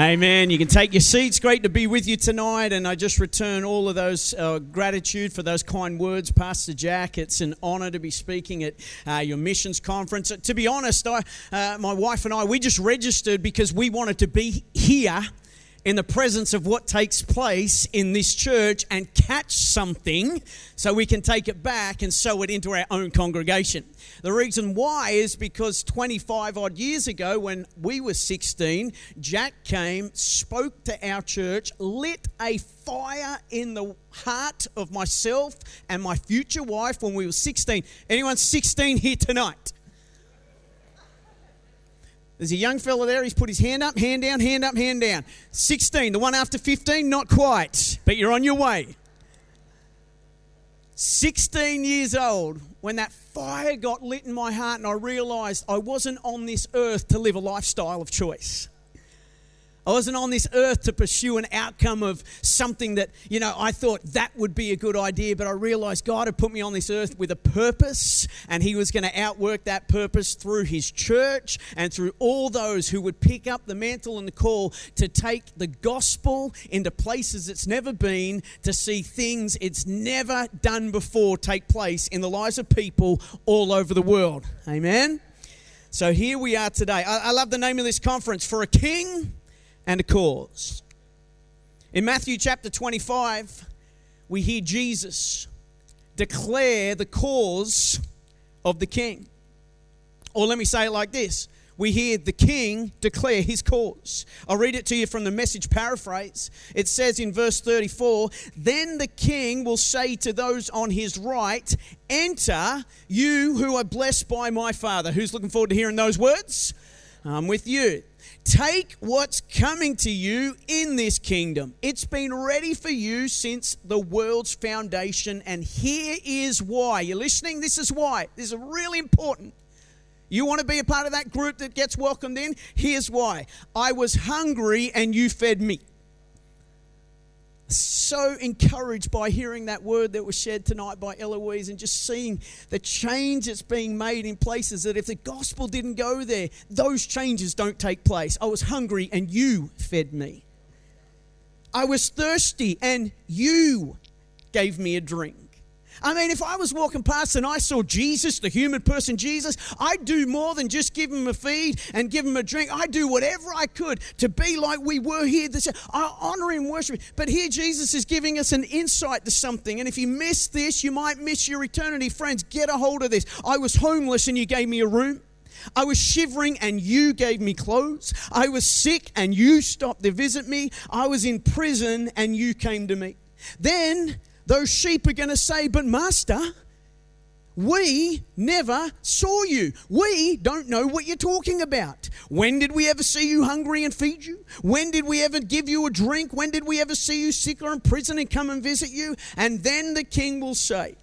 Amen. You can take your seats. Great to be with you tonight. And I just return all of those gratitude for those kind words, Pastor Jack. It's an honor to be speaking at your missions conference. To be honest, my wife and I, we just registered because we wanted to be here in the presence of what takes place in this church and catch something so we can take it back and sow it into our own congregation. The reason why is because 25 odd years ago when we were 16, Jack came, spoke to our church, lit a fire in the heart of myself and my future wife when we were 16. Anyone 16 here tonight? There's a young fella there, he's put his hand up, hand down, hand up, hand down. 16, the one after 15, not quite, but you're on your way. 16 years old, when that fire got lit in my heart and I realised I wasn't on this earth to live a lifestyle of choice. I wasn't on this earth to pursue an outcome of something that, you know, I thought that would be a good idea, but I realized God had put me on this earth with a purpose, and He was going to outwork that purpose through His church and through all those who would pick up the mantle and the call to take the gospel into places it's never been, to see things it's never done before take place in the lives of people all over the world. Amen? So here we are today. I love the name of this conference, For a King and a Cause. In Matthew chapter 25, we hear Jesus declare the cause of the king. Or let me say it like this. We hear the king declare his cause. I'll read it to you from the Message paraphrase. It says in verse 34, "Then the king will say to those on his right, 'Enter, you who are blessed by my Father.'" Who's looking forward to hearing those words? I'm with you. "Take what's coming to you in this kingdom. It's been ready for you since the world's foundation, and here is why." You're listening? This is why. This is really important. You want to be a part of that group that gets welcomed in? Here's why. "I was hungry and you fed me." So encouraged by hearing that word that was shared tonight by Eloise and just seeing the change that's being made in places that if the gospel didn't go there, those changes don't take place. "I was hungry and you fed me. I was thirsty and you gave me a drink." I mean, if I was walking past and I saw Jesus, the human person Jesus, I'd do more than just give him a feed and give him a drink. I'd do whatever I could to be like we were here. I honor him, worship him. But here Jesus is giving us an insight to something. And if you miss this, you might miss your eternity. Friends, get a hold of this. "I was homeless and you gave me a room. I was shivering and you gave me clothes. I was sick and you stopped to visit me. I was in prison and you came to me." Then those sheep are going to say, "But Master, we never saw you. We don't know what you're talking about. When did we ever see you hungry and feed you? When did we ever give you a drink? When did we ever see you sick or in prison and come and visit you?" And then the king will say,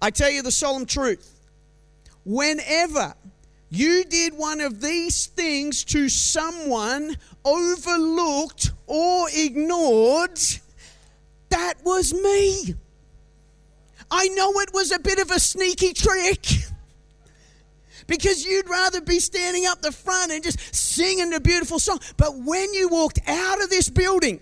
"I tell you the solemn truth. Whenever you did one of these things to someone overlooked or ignored, that was me." I know it was a bit of a sneaky trick, because you'd rather be standing up the front and just singing a beautiful song. But when you walked out of this building,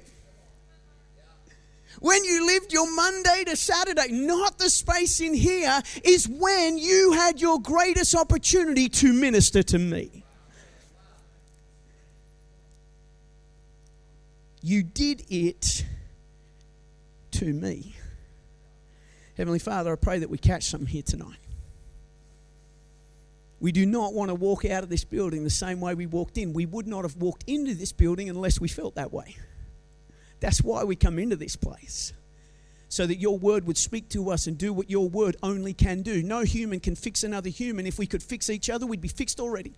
when you lived your Monday to Saturday, not the space in here, is when you had your greatest opportunity to minister to me. You did it to me. Heavenly Father, I pray that we catch something here tonight. We do not want to walk out of this building the same way we walked in. We would not have walked into this building unless we felt that way. That's why we come into this place, so that your word would speak to us and do what your word only can do. No human can fix another human. If we could fix each other, we'd be fixed already.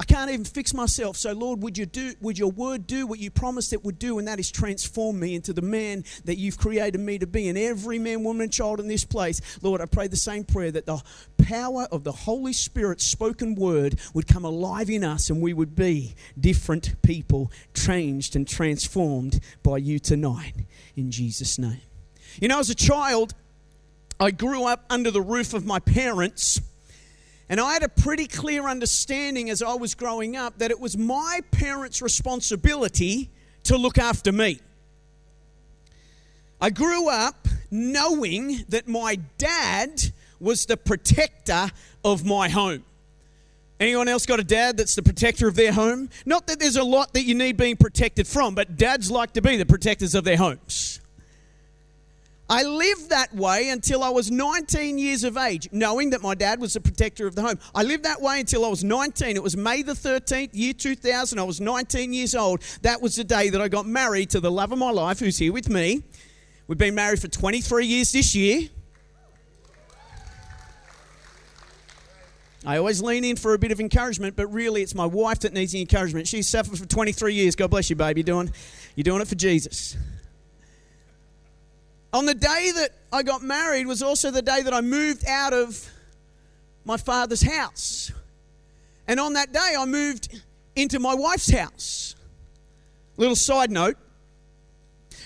I can't even fix myself. So, Lord, would your word do what you promised it would do, and that is transform me into the man that you've created me to be. And every man, woman, and child in this place, Lord, I pray the same prayer, that the power of the Holy Spirit's spoken word would come alive in us, and we would be different people, changed and transformed by you tonight. In Jesus' name. You know, as a child, I grew up under the roof of my parents. And I had a pretty clear understanding as I was growing up that it was my parents' responsibility to look after me. I grew up knowing that my dad was the protector of my home. Anyone else got a dad that's the protector of their home? Not that there's a lot that you need being protected from, but dads like to be the protectors of their homes. I lived that way until I was 19 years of age, knowing that my dad was the protector of the home. I lived that way until I was 19. It was May the 13th, year 2000. I was 19 years old. That was the day that I got married to the love of my life, who's here with me. We've been married for 23 years this year. I always lean in for a bit of encouragement, but really it's my wife that needs the encouragement. She's suffered for 23 years. God bless you, babe. You're doing it for Jesus. On the day that I got married was also the day that I moved out of my father's house. And on that day, I moved into my wife's house. Little side note.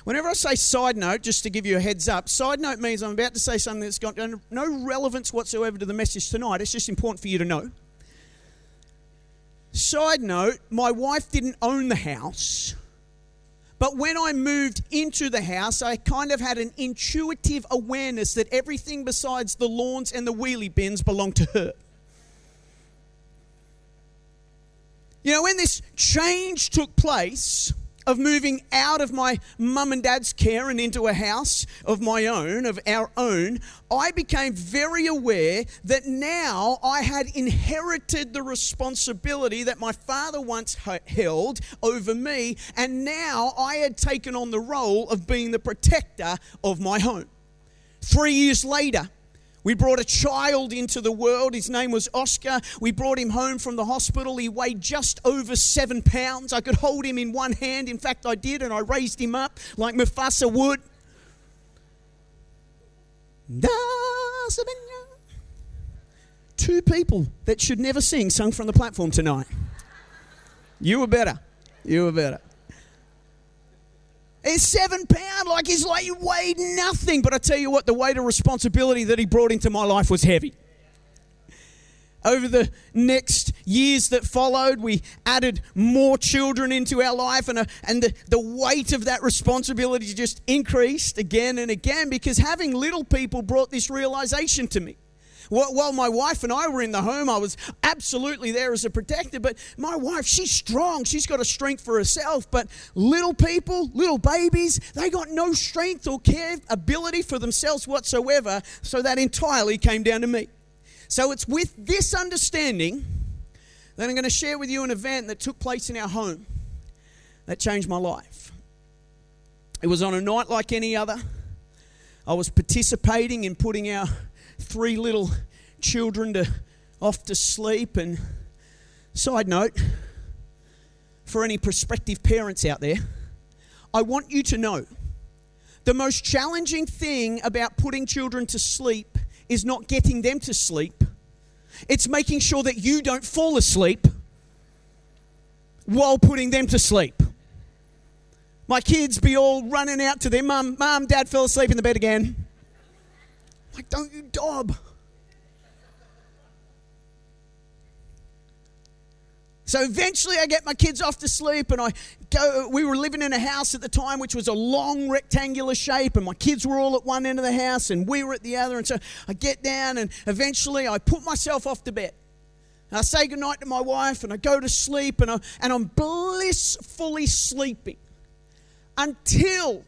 Whenever I say side note, just to give you a heads up, side note means I'm about to say something that's got no relevance whatsoever to the message tonight. It's just important for you to know. Side note, my wife didn't own the house. But when I moved into the house, I kind of had an intuitive awareness that everything besides the lawns and the wheelie bins belonged to her. You know, when this change took place of moving out of my mum and dad's care and into a house of my own, of our own, I became very aware that now I had inherited the responsibility that my father once held over me, and now I had taken on the role of being the protector of my home. 3 years later, we brought a child into the world. His name was Oscar. We brought him home from the hospital. He weighed just over 7 pounds. I could hold him in one hand. In fact, I did, and I raised him up like Mufasa would. Two people that should never sing sung from the platform tonight. You were better. It's 7 pounds, like he's like, you weighed nothing. But I tell you what, the weight of responsibility that he brought into my life was heavy. Over the next years that followed, we added more children into our life, and the weight of that responsibility just increased again and again, because having little people brought this realization to me. While my wife and I were in the home, I was absolutely there as a protector. But my wife, she's strong. She's got a strength for herself. But little people, little babies, they got no strength or care ability for themselves whatsoever. So that entirely came down to me. So it's with this understanding that I'm going to share with you an event that took place in our home that changed my life. It was on a night like any other. I was participating in putting our three little children off to sleep. And side note, for any prospective parents out there, I want you to know the most challenging thing about putting children to sleep is not getting them to sleep. It's making sure that you don't fall asleep while putting them to sleep. My kids be all running out to their mum, "Mum, Dad fell asleep in the bed again." Like, don't you dob. So eventually I get my kids off to sleep, and I go. We were living in a house at the time which was a long rectangular shape, and my kids were all at one end of the house and we were at the other. And so I get down, and eventually I put myself off to bed. And I say goodnight to my wife, and I go to sleep, and I'm blissfully sleeping until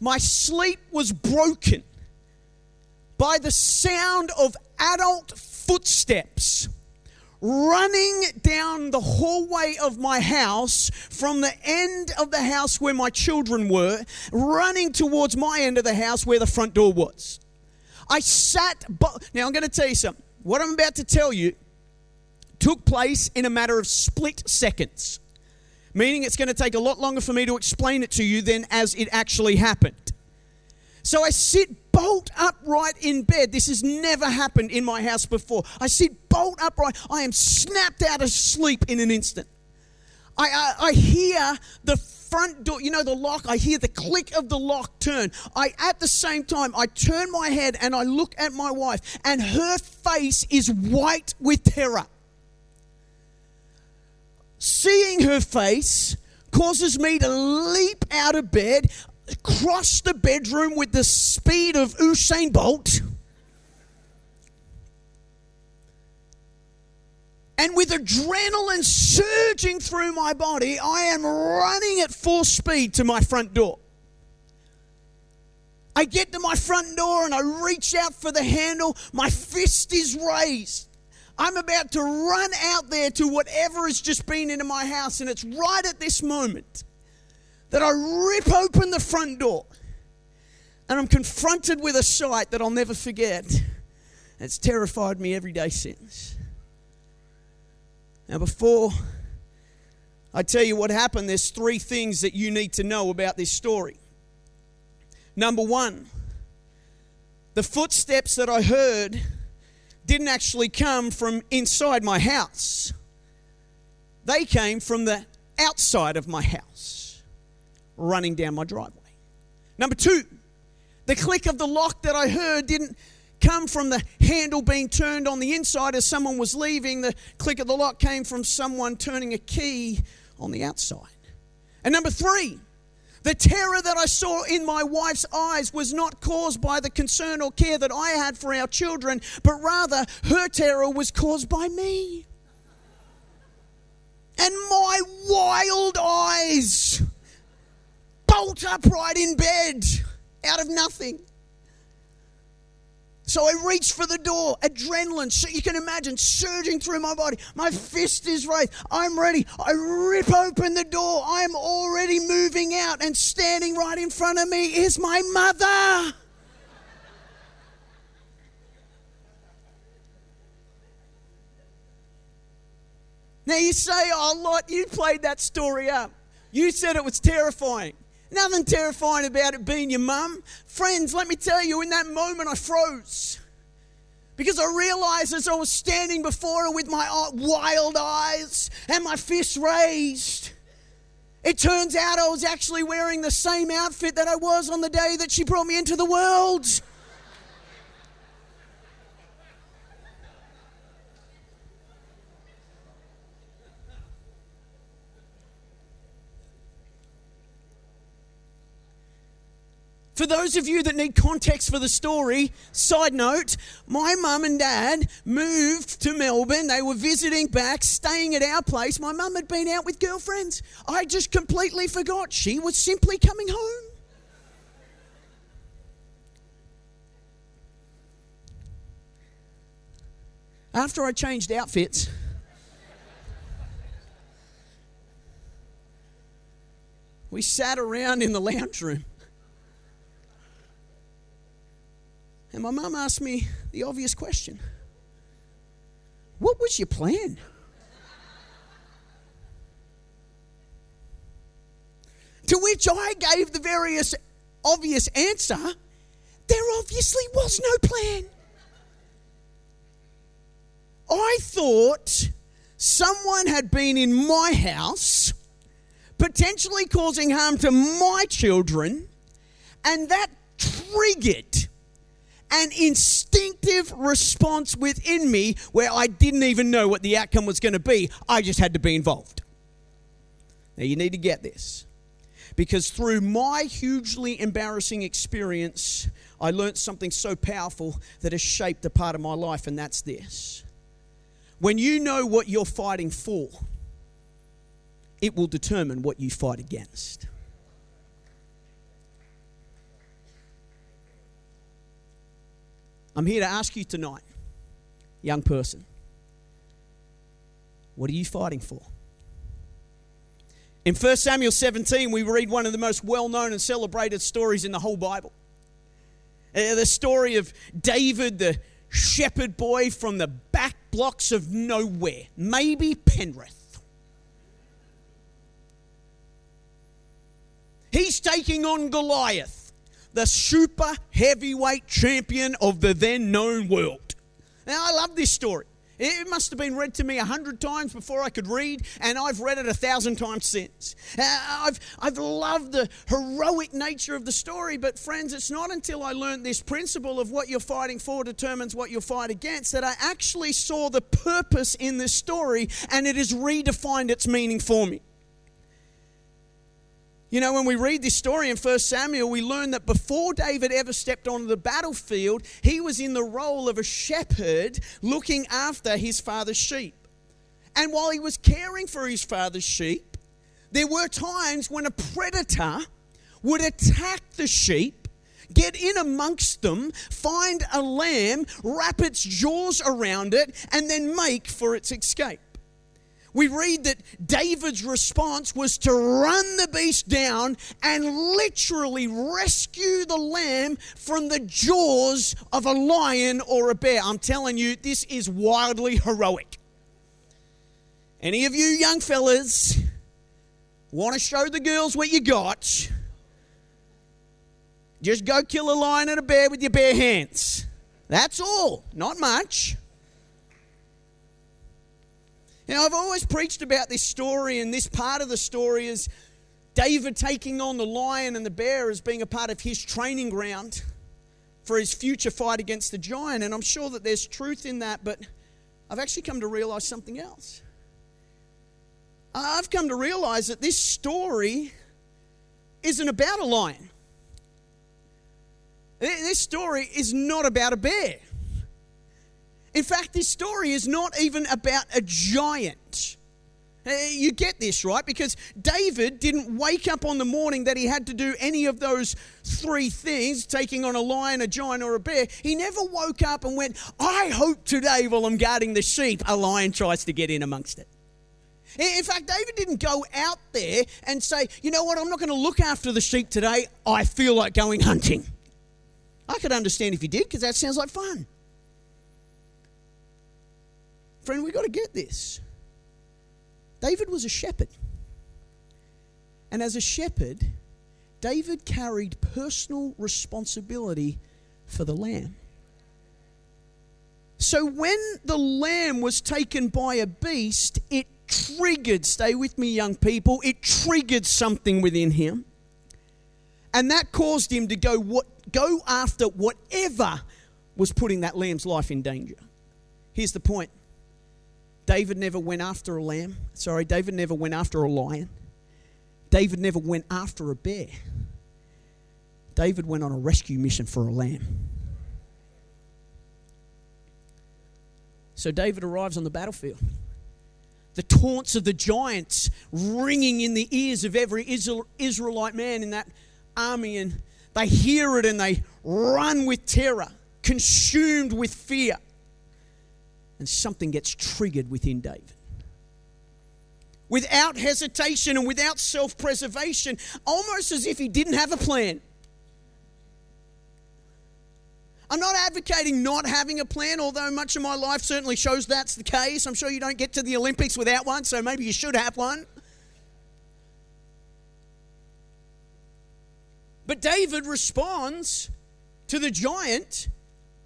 my sleep was broken by the sound of adult footsteps running down the hallway of my house from the end of the house where my children were, running towards my end of the house where the front door was. I sat... Now, I'm going to tell you something. What I'm about to tell you took place in a matter of split seconds, meaning it's going to take a lot longer for me to explain it to you than as it actually happened. So I sit bolt upright in bed. This has never happened in my house before. I sit bolt upright. I am snapped out of sleep in an instant. I hear the front door, you know, the lock, I hear the click of the lock turn. At the same time, I turn my head and I look at my wife, and her face is white with terror. Seeing her face causes me to leap out of bed, cross the bedroom with the speed of Usain Bolt, and with adrenaline surging through my body, I am running at full speed to my front door. I get to my front door and I reach out for the handle. My fist is raised. I'm about to run out there to whatever has just been into my house, and it's right at this moment that I rip open the front door and I'm confronted with a sight that I'll never forget. It's terrified me every day since. Now, before I tell you what happened, there's three things that you need to know about this story. Number one, the footsteps that I heard didn't actually come from inside my house. They came from the outside of my house, running down my driveway. Number two, the click of the lock that I heard didn't come from the handle being turned on the inside as someone was leaving. The click of the lock came from someone turning a key on the outside. And number three, the terror that I saw in my wife's eyes was not caused by the concern or care that I had for our children, but rather her terror was caused by me and my wild eyes, bolt upright in bed, out of nothing. So I reach for the door, adrenaline, so you can imagine, surging through my body. My fist is raised. I'm ready. I rip open the door. I'm already moving out, and standing right in front of me is my mother. Now you say, oh, Lot, you played that story up. You said it was terrifying. Nothing terrifying about it being your mum. Friends, let me tell you, in that moment I froze, because I realized as I was standing before her with my wild eyes and my fist raised, it turns out I was actually wearing the same outfit that I was on the day that she brought me into the world. For those of you that need context for the story, side note, my mum and dad moved to Melbourne. They were visiting back, staying at our place. My mum had been out with girlfriends. I just completely forgot. She was simply coming home. After I changed outfits, we sat around in the lounge room. And my mum asked me the obvious question. What was your plan? To which I gave the various obvious answer, there obviously was no plan. I thought someone had been in my house, potentially causing harm to my children, and that triggered an instinctive response within me where I didn't even know what the outcome was going to be. I just had to be involved. Now, you need to get this, because through my hugely embarrassing experience, I learned something so powerful that has shaped a part of my life, and that's this. When you know what you're fighting for, it will determine what you fight against. I'm here to ask you tonight, young person, what are you fighting for? In 1 Samuel 17, we read one of the most well-known and celebrated stories in the whole Bible. The story of David, the shepherd boy from the back blocks of nowhere, maybe Penrith. He's taking on Goliath, the super heavyweight champion of the then known world. Now, I love this story. It must have been read to me 100 times before I could read, and I've read it 1,000 times since. I've loved the heroic nature of the story, but friends, it's not until I learned this principle of what you're fighting for determines what you'll fight against that I actually saw the purpose in this story, and it has redefined its meaning for me. You know, when we read this story in 1 Samuel, we learn that before David ever stepped onto the battlefield, he was in the role of a shepherd looking after his father's sheep. And while he was caring for his father's sheep, there were times when a predator would attack the sheep, get in amongst them, find a lamb, wrap its jaws around it, and then make for its escape. We read that David's response was to run the beast down and literally rescue the lamb from the jaws of a lion or a bear. I'm telling you, this is wildly heroic. Any of you young fellas want to show the girls what you got? Just go kill a lion and a bear with your bare hands. That's all. Not much. You know, I've always preached about this story, and this part of the story is David taking on the lion and the bear as being a part of his training ground for his future fight against the giant. And I'm sure that there's truth in that, but I've actually come to realize something else. I've come to realize that this story isn't about a lion. This story is not about a bear. In fact, this story is not even about a giant. You get this, right? Because David didn't wake up on the morning that he had to do any of those three things, taking on a lion, a giant, or a bear. He never woke up and went, I hope today while I'm guarding the sheep, a lion tries to get in amongst it. In fact, David didn't go out there and say, you know what, I'm not going to look after the sheep today. I feel like going hunting. I could understand if he did, because that sounds like fun. Friend, we've got to get this. David was a shepherd. And as a shepherd, David carried personal responsibility for the lamb. So when the lamb was taken by a beast, it triggered, stay with me, young people, it triggered something within him. And that caused him to go after whatever was putting that lamb's life in danger. Here's the point. David never went after a lamb. David never went after a lion. David never went after a bear. David went on a rescue mission for a lamb. So David arrives on the battlefield. The taunts of the giants ringing in the ears of every Israelite man in that army, and they hear it and they run with terror, consumed with fear. And something gets triggered within David. Without hesitation and without self-preservation, almost as if he didn't have a plan. I'm not advocating not having a plan, although much of my life certainly shows that's the case. I'm sure you don't get to the Olympics without one, so maybe you should have one. But David responds to the giant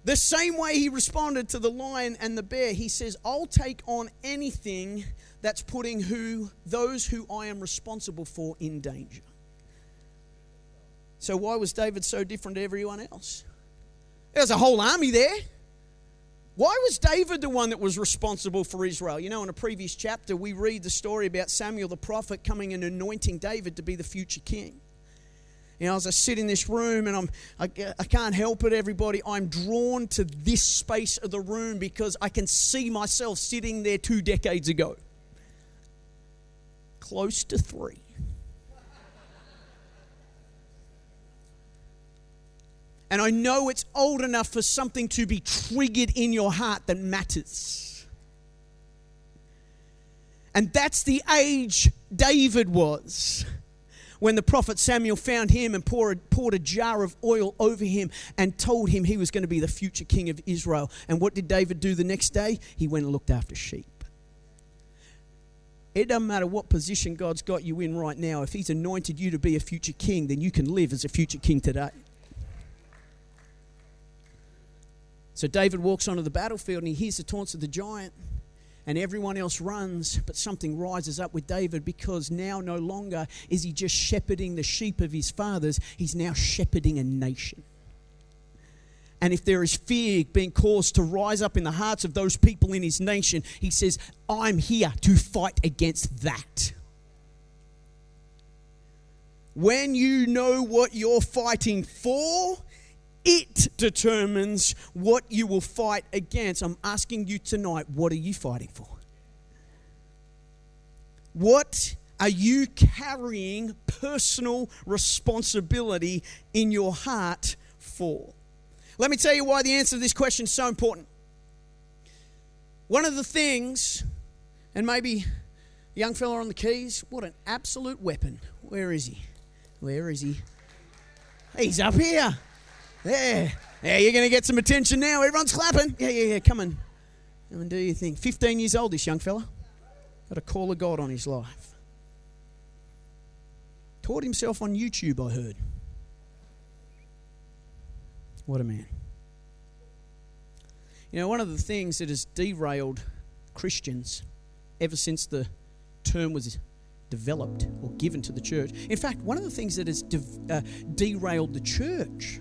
the same way he responded to the lion and the bear. He says, I'll take on anything that's putting those who I am responsible for in danger. So why was David so different to everyone else? There's a whole army there. Why was David the one that was responsible for Israel? You know, in a previous chapter, we read the story about Samuel the prophet coming and anointing David to be the future king. You know, as I sit in this room and I can't help it, everybody, I'm drawn to this space of the room because I can see myself sitting there 2 decades ago. Close to 3. And I know it's old enough for something to be triggered in your heart that matters. And that's the age David was when the prophet Samuel found him and poured a jar of oil over him and told him he was going to be the future king of Israel. And what did David do the next day? He went and looked after sheep. It doesn't matter what position God's got you in right now. If he's anointed you to be a future king, then you can live as a future king today. So David walks onto the battlefield and he hears the taunts of the giant, and everyone else runs, but something rises up with David, because now no longer is he just shepherding the sheep of his fathers, he's now shepherding a nation. And if there is fear being caused to rise up in the hearts of those people in his nation, he says, I'm here to fight against that. When you know what you're fighting for, it determines what you will fight against. I'm asking you tonight, what are you fighting for? What are you carrying personal responsibility in your heart for? Let me tell you why the answer to this question is so important. One of the things, and maybe the young fella on the keys, what an absolute weapon. Where is he? Where is he? He's up here. There, you're going to get some attention now. Everyone's clapping. Yeah, come on. Come and do your thing. 15 years old, this young fella. Got a call of God on his life. Taught himself on YouTube, I heard. What a man. You know, one of the things that has derailed Christians ever since the term was developed or given to the church. In fact, one of the things that has derailed the church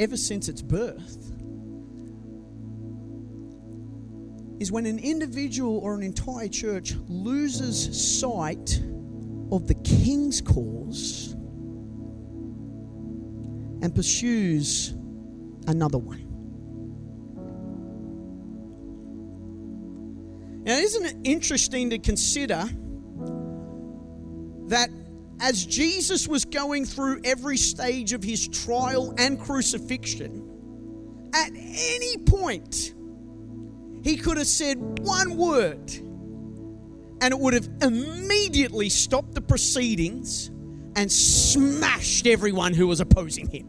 ever since its birth is when an individual or an entire church loses sight of the king's cause and pursues another one. Now, isn't it interesting to consider that as Jesus was going through every stage of his trial and crucifixion, at any point, he could have said one word and it would have immediately stopped the proceedings and smashed everyone who was opposing him.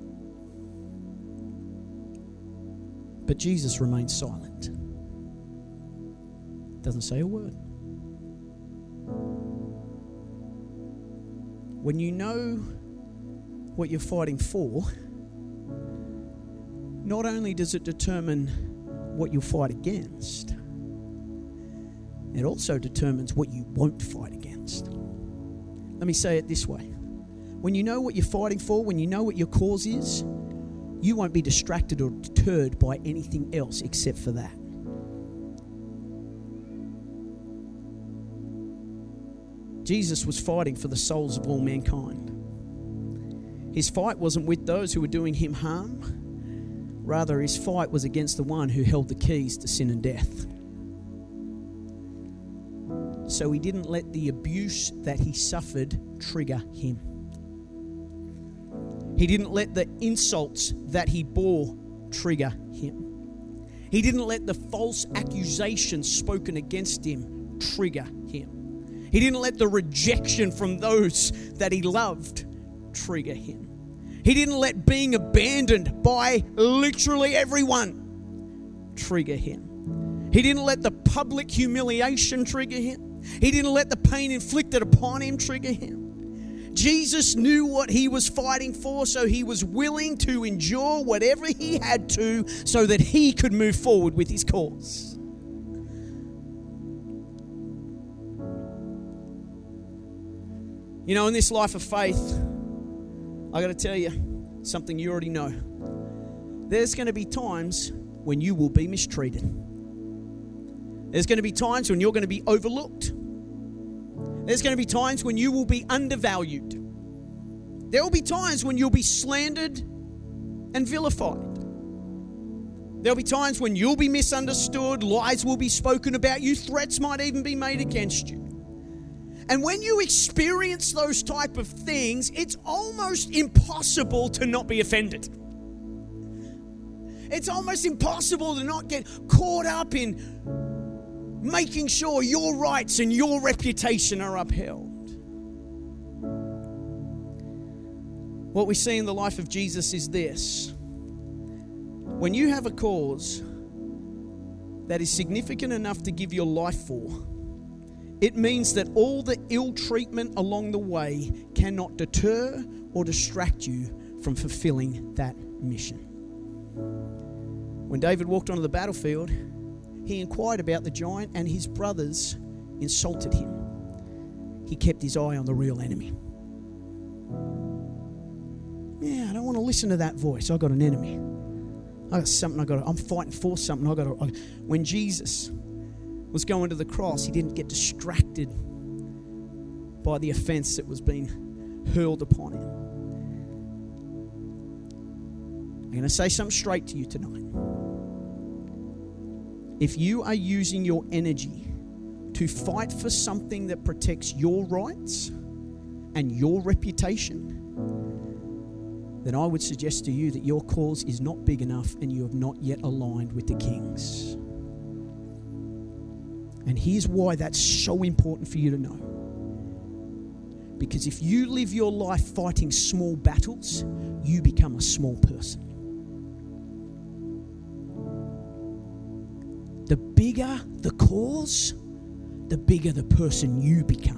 But Jesus remains silent. Doesn't say a word. When you know what you're fighting for, not only does it determine what you'll fight against, it also determines what you won't fight against. Let me say it this way. When you know what you're fighting for, when you know what your cause is, you won't be distracted or deterred by anything else except for that. Jesus was fighting for the souls of all mankind. His fight wasn't with those who were doing him harm. Rather, his fight was against the one who held the keys to sin and death. So he didn't let the abuse that he suffered trigger him. He didn't let the insults that he bore trigger him. He didn't let the false accusations spoken against him trigger him. He didn't let the rejection from those that he loved trigger him. He didn't let being abandoned by literally everyone trigger him. He didn't let the public humiliation trigger him. He didn't let the pain inflicted upon him trigger him. Jesus knew what he was fighting for, so he was willing to endure whatever he had to so that he could move forward with his cause. You know, in this life of faith, I got to tell you something you already know. There's going to be times when you will be mistreated. There's going to be times when you're going to be overlooked. There's going to be times when you will be undervalued. There will be times when you'll be slandered and vilified. There'll be times when you'll be misunderstood, lies will be spoken about you, threats might even be made against you. And when you experience those type of things, it's almost impossible to not be offended. It's almost impossible to not get caught up in making sure your rights and your reputation are upheld. What we see in the life of Jesus is this. When you have a cause that is significant enough to give your life for, it means that all the ill treatment along the way cannot deter or distract you from fulfilling that mission. When David walked onto the battlefield, he inquired about the giant, and his brothers insulted him. He kept his eye on the real enemy. Yeah, I don't want to listen to that voice. I've got an enemy. I got something. I'm fighting for something. When Jesus was going to the cross, he didn't get distracted by the offense that was being hurled upon him. I'm going to say something straight to you tonight. If you are using your energy to fight for something that protects your rights and your reputation, then I would suggest to you that your cause is not big enough and you have not yet aligned with the King's. And here's why that's so important for you to know. Because if you live your life fighting small battles, you become a small person. The bigger the cause, the bigger the person you become.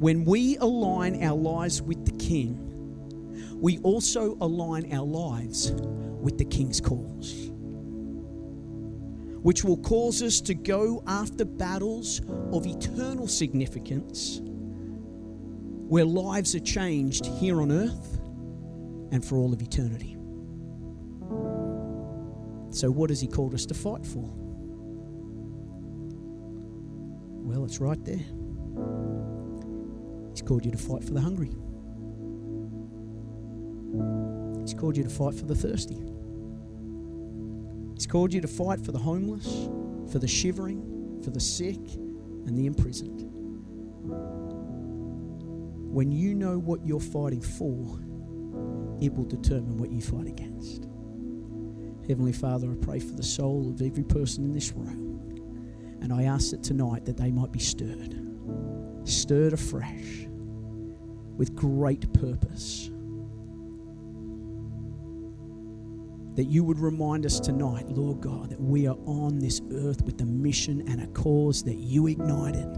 When we align our lives with the King, we also align our lives with the King's cause, which will cause us to go after battles of eternal significance, where lives are changed here on earth and for all of eternity. So what has he called us to fight for? Well, it's right there. He's called you to fight for the hungry. He's called you to fight for the thirsty. He's called you to fight for the homeless, for the shivering, for the sick, and the imprisoned. When you know what you're fighting for, it will determine what you fight against. Heavenly Father, I pray for the soul of every person in this room. And I ask that tonight that they might be stirred afresh with great purpose. That you would remind us tonight, Lord God, that we are on this earth with a mission and a cause that you ignited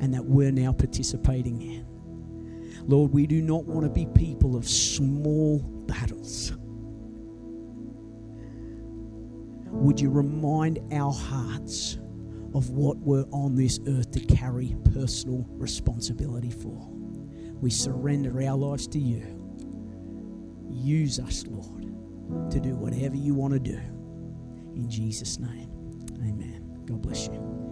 and that we're now participating in. Lord, we do not want to be people of small battles. Would you remind our hearts of what we're on this earth to carry personal responsibility for? We surrender our lives to you. Use us, Lord, to do whatever you want to do. In Jesus' name, amen. God bless you.